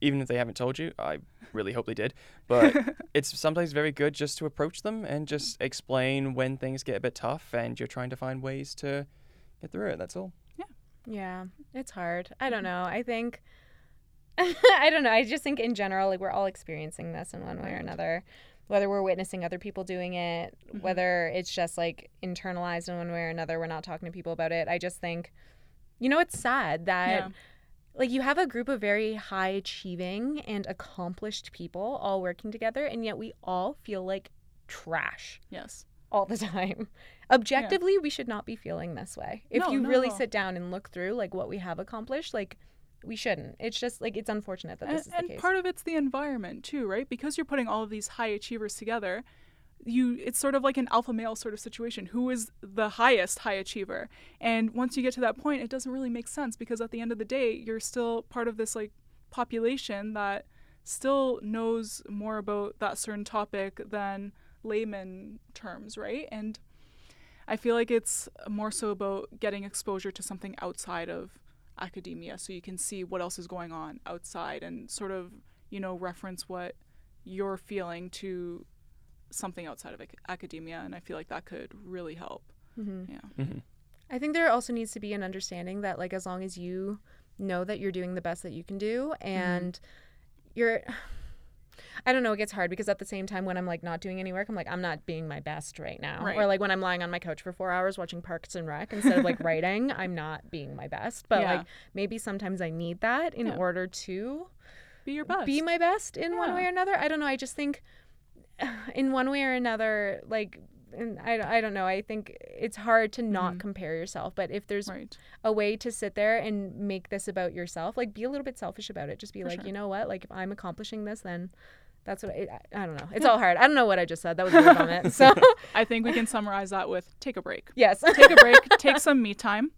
even if they haven't told you, I really hope they did, but it's sometimes very good just to approach them and just explain when things get a bit tough and you're trying to find ways to get through it. That's all. Yeah, it's hard. I don't know. I think, I don't know. I just think in general, like, we're all experiencing this in one way or another, whether we're witnessing other people doing it, whether it's just, like, internalized in one way or another, we're not talking to people about it. I just think, you know, it's sad that, like, you have a group of very high achieving and accomplished people all working together, and yet we all feel like trash. Yes. All the time. Objectively, we should not be feeling this way. If really sit down and look through, like, what we have accomplished, like, we shouldn't. It's just, like, it's unfortunate that this is the case. And part of it's the environment too, right? Because you're putting all of these high achievers together, it's sort of like an alpha male sort of situation. Who is the highest high achiever? And once you get to that point, it doesn't really make sense, because at the end of the day, you're still part of this, like, population that still knows more about that certain topic than layman terms, right? And I feel like it's more so about getting exposure to something outside of academia, so you can see what else is going on outside and sort of, you know, reference what you're feeling to something outside of academia. And I feel like that could really help. I think there also needs to be an understanding that, like, as long as you know that you're doing the best that you can do, and you're I don't know, it gets hard, because at the same time, when I'm, like, not doing any work, I'm like, I'm not being my best right now. Right. Or, like, when I'm lying on my couch for 4 hours watching Parks and Rec instead of, like, writing, I'm not being my best. But, like, maybe sometimes I need that in order to be your best. Be my best in one way or another. I don't know. I just think in one way or another, like, and I don't know. I think it's hard to not compare yourself. But if there's a way to sit there and make this about yourself, like, be a little bit selfish about it. Just be you know what? Like, if I'm accomplishing this, then that's what I don't know. It's all hard. I don't know what I just said. That was weird on it. So I think we can summarize that with take a break. Yes. Take a break. Take some me time.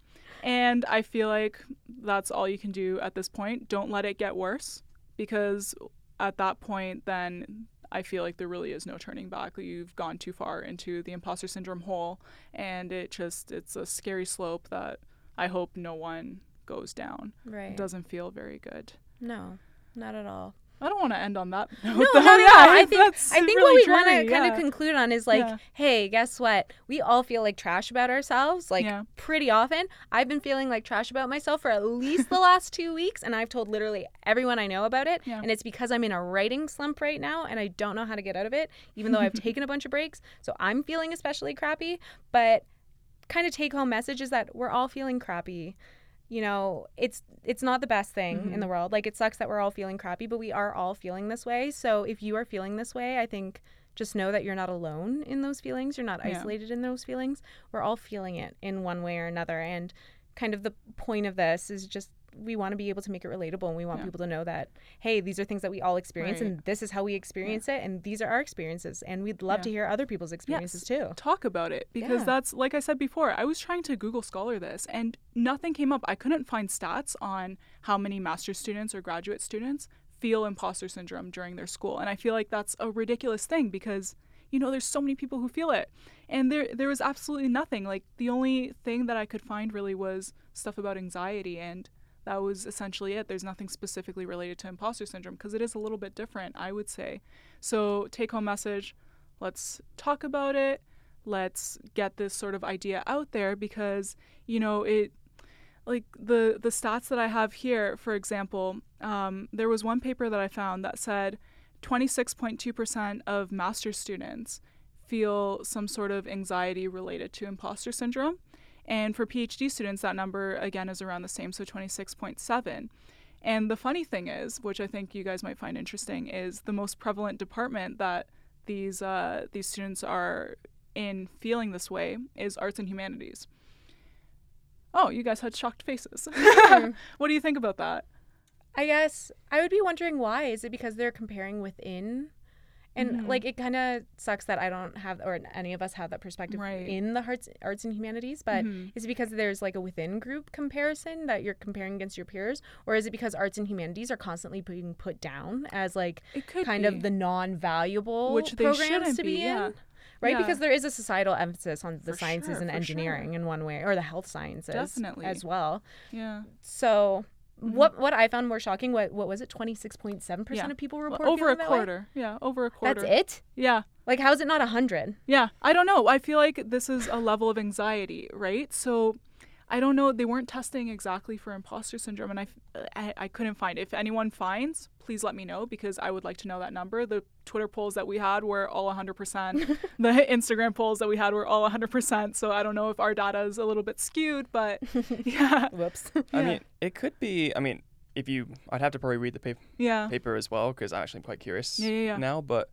And I feel like that's all you can do at this point. Don't let it get worse, because at that point, then I feel like there really is no turning back. You've gone too far into the imposter syndrome hole, and it's a scary slope that I hope no one goes down. Right. It doesn't feel very good. No, not at all. I don't want to end on that. No, not at all. I think what we want to kind of conclude on is, like, hey, guess what? We all feel like trash about ourselves, like, pretty often. I've been feeling like trash about myself for at least the last 2 weeks, and I've told literally everyone I know about it. Yeah. And it's because I'm in a writing slump right now, and I don't know how to get out of it, even though I've taken a bunch of breaks. So I'm feeling especially crappy. But kind of take-home message is that we're all feeling crappy. You know, it's not the best thing in the world. Like, it sucks that we're all feeling crappy, but we are all feeling this way. So if you are feeling this way, I think just know that you're not alone in those feelings. You're not isolated in those feelings. We're all feeling it in one way or another. And kind of the point of this is just we want to be able to make it relatable, and we want people to know that, hey, these are things that we all experience, and this is how we experience it, and these are our experiences, and we'd love to hear other people's experiences too. Talk about it, because that's, like I said before, I was trying to Google Scholar this and nothing came up. I couldn't find stats on how many master's students or graduate students feel imposter syndrome during their school, and I feel like that's a ridiculous thing, because you know, there's so many people who feel it. And there was absolutely nothing. Like, the only thing that I could find really was stuff about anxiety, and that was essentially it. There's nothing specifically related to imposter syndrome, because it is a little bit different, I would say. So take-home message, let's talk about it. Let's get this sort of idea out there, because, you know, it, like the stats that I have here, for example, there was one paper that I found that said 26.2% of master's students feel some sort of anxiety related to imposter syndrome. And for PhD students, that number, again, is around the same, so 26.7. And the funny thing is, which I think you guys might find interesting, is the most prevalent department that these students are in feeling this way is arts and humanities. Oh, you guys had shocked faces. What do you think about that? I guess I would be wondering why. Is it because they're comparing within? And like, it kind of sucks that I don't have, or any of us have, that perspective in the arts and humanities. But is it because there's like a within group comparison that you're comparing against your peers? Or is it because arts and humanities are constantly being put down as like kind of the non-valuable programs to be in? Yeah. Right? Yeah. Because there is a societal emphasis on the sciences and engineering in one way, or the health sciences as well. Yeah. So... What I found more shocking, what was it, 26.7% of people report over a quarter. Yeah, over a quarter. That's it? Yeah. Like, how is it not 100? Yeah, I don't know. I feel like this is a level of anxiety, right? So, I don't know. They weren't testing exactly for imposter syndrome, and I couldn't find it. If anyone finds, please let me know, because I would like to know that number. The Twitter polls that we had were all 100%. The Instagram polls that we had were all 100%. So I don't know if our data is a little bit skewed, but yeah. Whoops. Yeah. I mean, it could be. I mean, I'd have to probably read the paper as well, because I'm actually quite curious now. But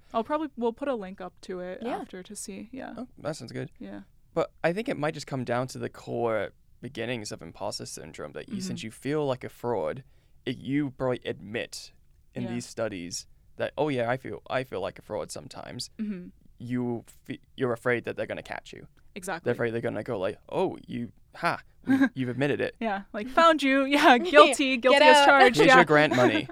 we'll put a link up to it after to see. Yeah. Oh, that sounds good. Yeah. But I think it might just come down to the core beginnings of imposter syndrome, that since you feel like a fraud, you probably admit in these studies that, oh yeah, I feel like a fraud sometimes. You're afraid that they're gonna catch you. Exactly. They're afraid they're gonna go like, oh, you've admitted it. Yeah, like found you. Yeah, guilty as charged. Here's your grant money.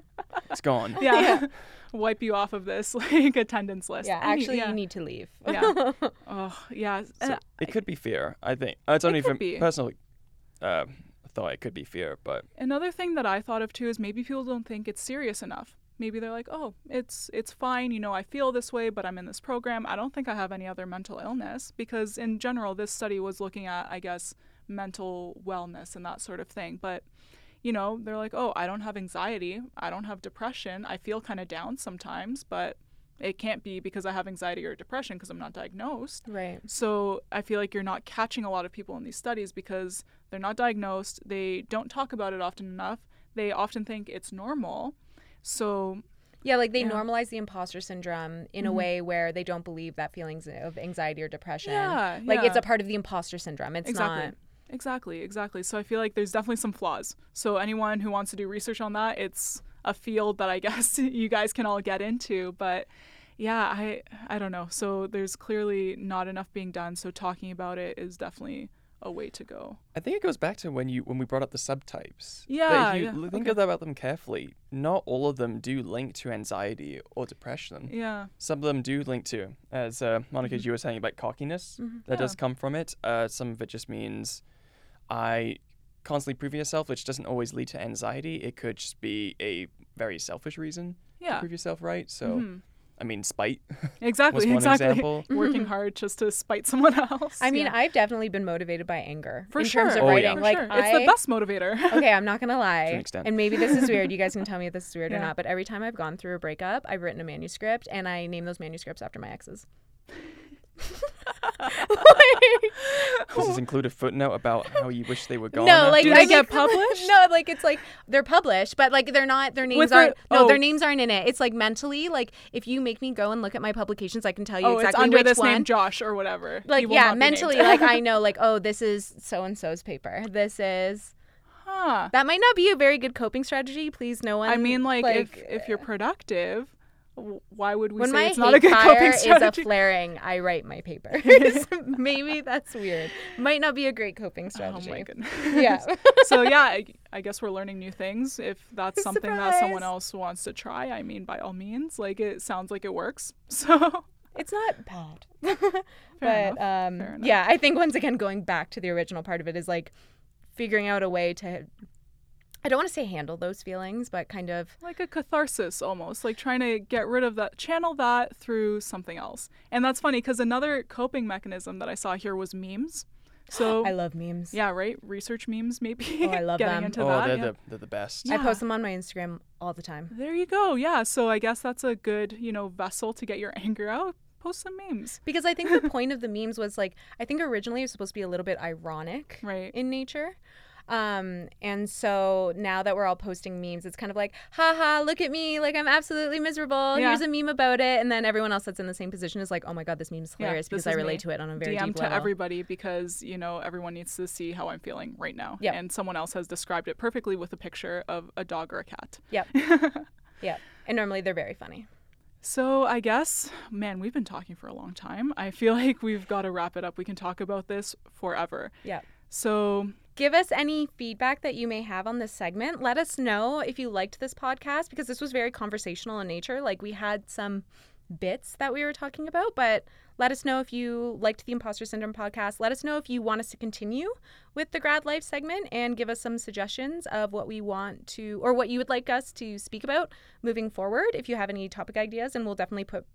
It's gone. Yeah. Wipe you off of this like attendance list. Yeah, you need to leave. Yeah. Oh yeah. So it could be fear, I think. It's only from personal. I thought it could be fear, but... Another thing that I thought of, too, is maybe people don't think it's serious enough. Maybe they're like, oh, it's fine, you know, I feel this way, but I'm in this program. I don't think I have any other mental illness, because in general, this study was looking at, I guess, mental wellness and that sort of thing. But, you know, they're like, oh, I don't have anxiety. I don't have depression. I feel kind of down sometimes, but it can't be because I have anxiety or depression, because I'm not diagnosed. Right. So I feel like you're not catching a lot of people in these studies because they're not diagnosed. They don't talk about it often enough. They often think it's normal. So... Yeah, like they normalize the imposter syndrome in a way where they don't believe that feelings of anxiety or depression. Yeah, like it's a part of the imposter syndrome. It's not... Exactly. So I feel like there's definitely some flaws. So anyone who wants to do research on that, it's a field that I guess you guys can all get into. But yeah, I don't know. So there's clearly not enough being done. So talking about it is definitely a way to go. I think it goes back to when we brought up the subtypes. Yeah. If you think about them carefully, not all of them do link to anxiety or depression. Yeah. Some of them do link to, as Monica, you were saying about cockiness, that does come from it. Some of it just means I constantly prove yourself, which doesn't always lead to anxiety. It could just be a very selfish reason to prove yourself right. So, I mean, spite. Exactly. was one example. Working hard just to spite someone else. I mean, I've definitely been motivated by anger for in terms of writing. Yeah. Like, it's the best motivator. Okay, I'm not gonna lie. To an extent. And maybe this is weird. You guys can tell me if this is weird or not. But every time I've gone through a breakup, I've written a manuscript, and I name those manuscripts after my exes. Does this include a footnote about how you wish they were gone? No, like do they get published? No, like it's like they're published, but like they're not. Their names aren't. Their names aren't in it. It's like mentally, like if you make me go and look at my publications, I can tell you exactly which one. Oh, it's under this name, Josh, or whatever. Like mentally, like I know, like oh, this is so and so's paper. This is. Yeah. That might not be a very good coping strategy. Please, no one. I mean, like if you're productive, why would we say it's not a good coping strategy? When my is a flaring, I write my papers. Maybe that's weird. Might not be a great coping strategy. Oh, my goodness. Yeah. So, yeah, I guess we're learning new things. If that's something that someone else wants to try, I mean, by all means. Like, it sounds like it works. So... it's not bad. But yeah, I think once again, going back to the original part of it is like figuring out a way to, I don't want to say handle those feelings, but kind of like a catharsis almost, like trying to get rid of that, channel that through something else. And that's funny because another coping mechanism that I saw here was memes. So I love memes. Yeah, right? Research memes, maybe. Oh, I love them. Into that, they're the best. Yeah. I post them on my Instagram all the time. There you go. Yeah. So I guess that's a good, you know, vessel to get your anger out. Post some memes. Because I think the point of the memes was like, I think originally it was supposed to be a little bit ironic in nature. And so now that we're all posting memes, it's kind of like, haha, look at me. Like, I'm absolutely miserable. Yeah. Here's a meme about it. And then everyone else that's in the same position is like, oh my God, this meme is hilarious because I relate to it on a very deep level. DM to everybody because, you know, everyone needs to see how I'm feeling right now. Yep. And someone else has described it perfectly with a picture of a dog or a cat. Yep. Yep. And normally they're very funny. So I guess, man, we've been talking for a long time. I feel like we've got to wrap it up. We can talk about this forever. Yeah. So give us any feedback that you may have on this segment. Let us know if you liked this podcast because this was very conversational in nature. Like we had some bits that we were talking about, but let us know if you liked the Imposter Syndrome podcast. Let us know if you want us to continue with the Grad Life segment and give us some suggestions of what we want to, or what you would like us to speak about moving forward. If you have any topic ideas, and we'll definitely put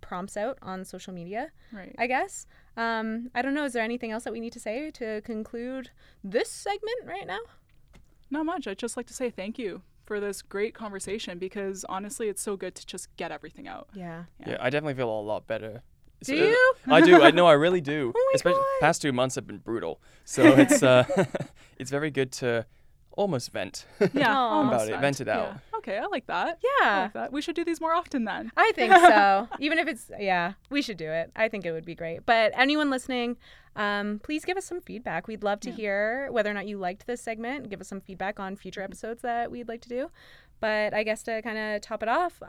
prompts out on social media, I guess. I don't know. Is there anything else that we need to say to conclude this segment right now? Not much. I'd just like to say thank you for this great conversation because honestly, it's so good to just get everything out. Yeah, I definitely feel a lot better. Do you? I do. I know. I really do. Oh my God. The past 2 months have been brutal. So it's it's very good to almost vent. Yeah, almost about it. Vent it out. Yeah. Okay, I like that. Yeah. I like that. We should do these more often then. I think so. Even if it's, we should do it. I think it would be great. But anyone listening, please give us some feedback. We'd love to hear whether or not you liked this segment. Give us some feedback on future episodes that we'd like to do. But I guess to kind of top it off,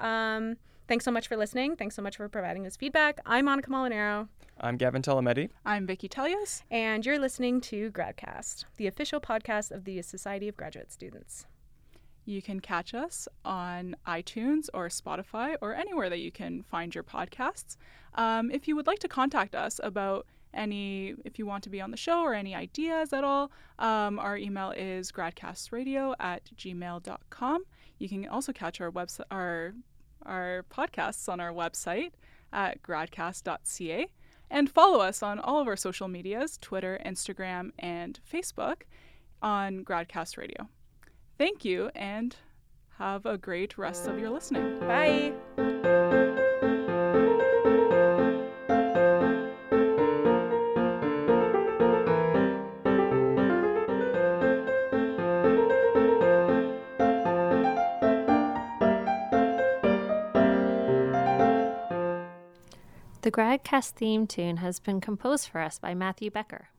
thanks so much for listening. Thanks so much for providing us feedback. I'm Monica Molinaro. I'm Gavin Talamedi. I'm Vicky Tellios. And you're listening to GradCast, the official podcast of the Society of Graduate Students. You can catch us on iTunes or Spotify or anywhere that you can find your podcasts. If you would like to contact us about if you want to be on the show or any ideas at all, our email is gradcastradio@gmail.com. You can also catch our podcasts on our website at gradcast.ca and follow us on all of our social medias, Twitter, Instagram, and Facebook on GradCast Radio. Thank you and have a great rest of your listening. Bye. The GradCast theme tune has been composed for us by Matthew Becker.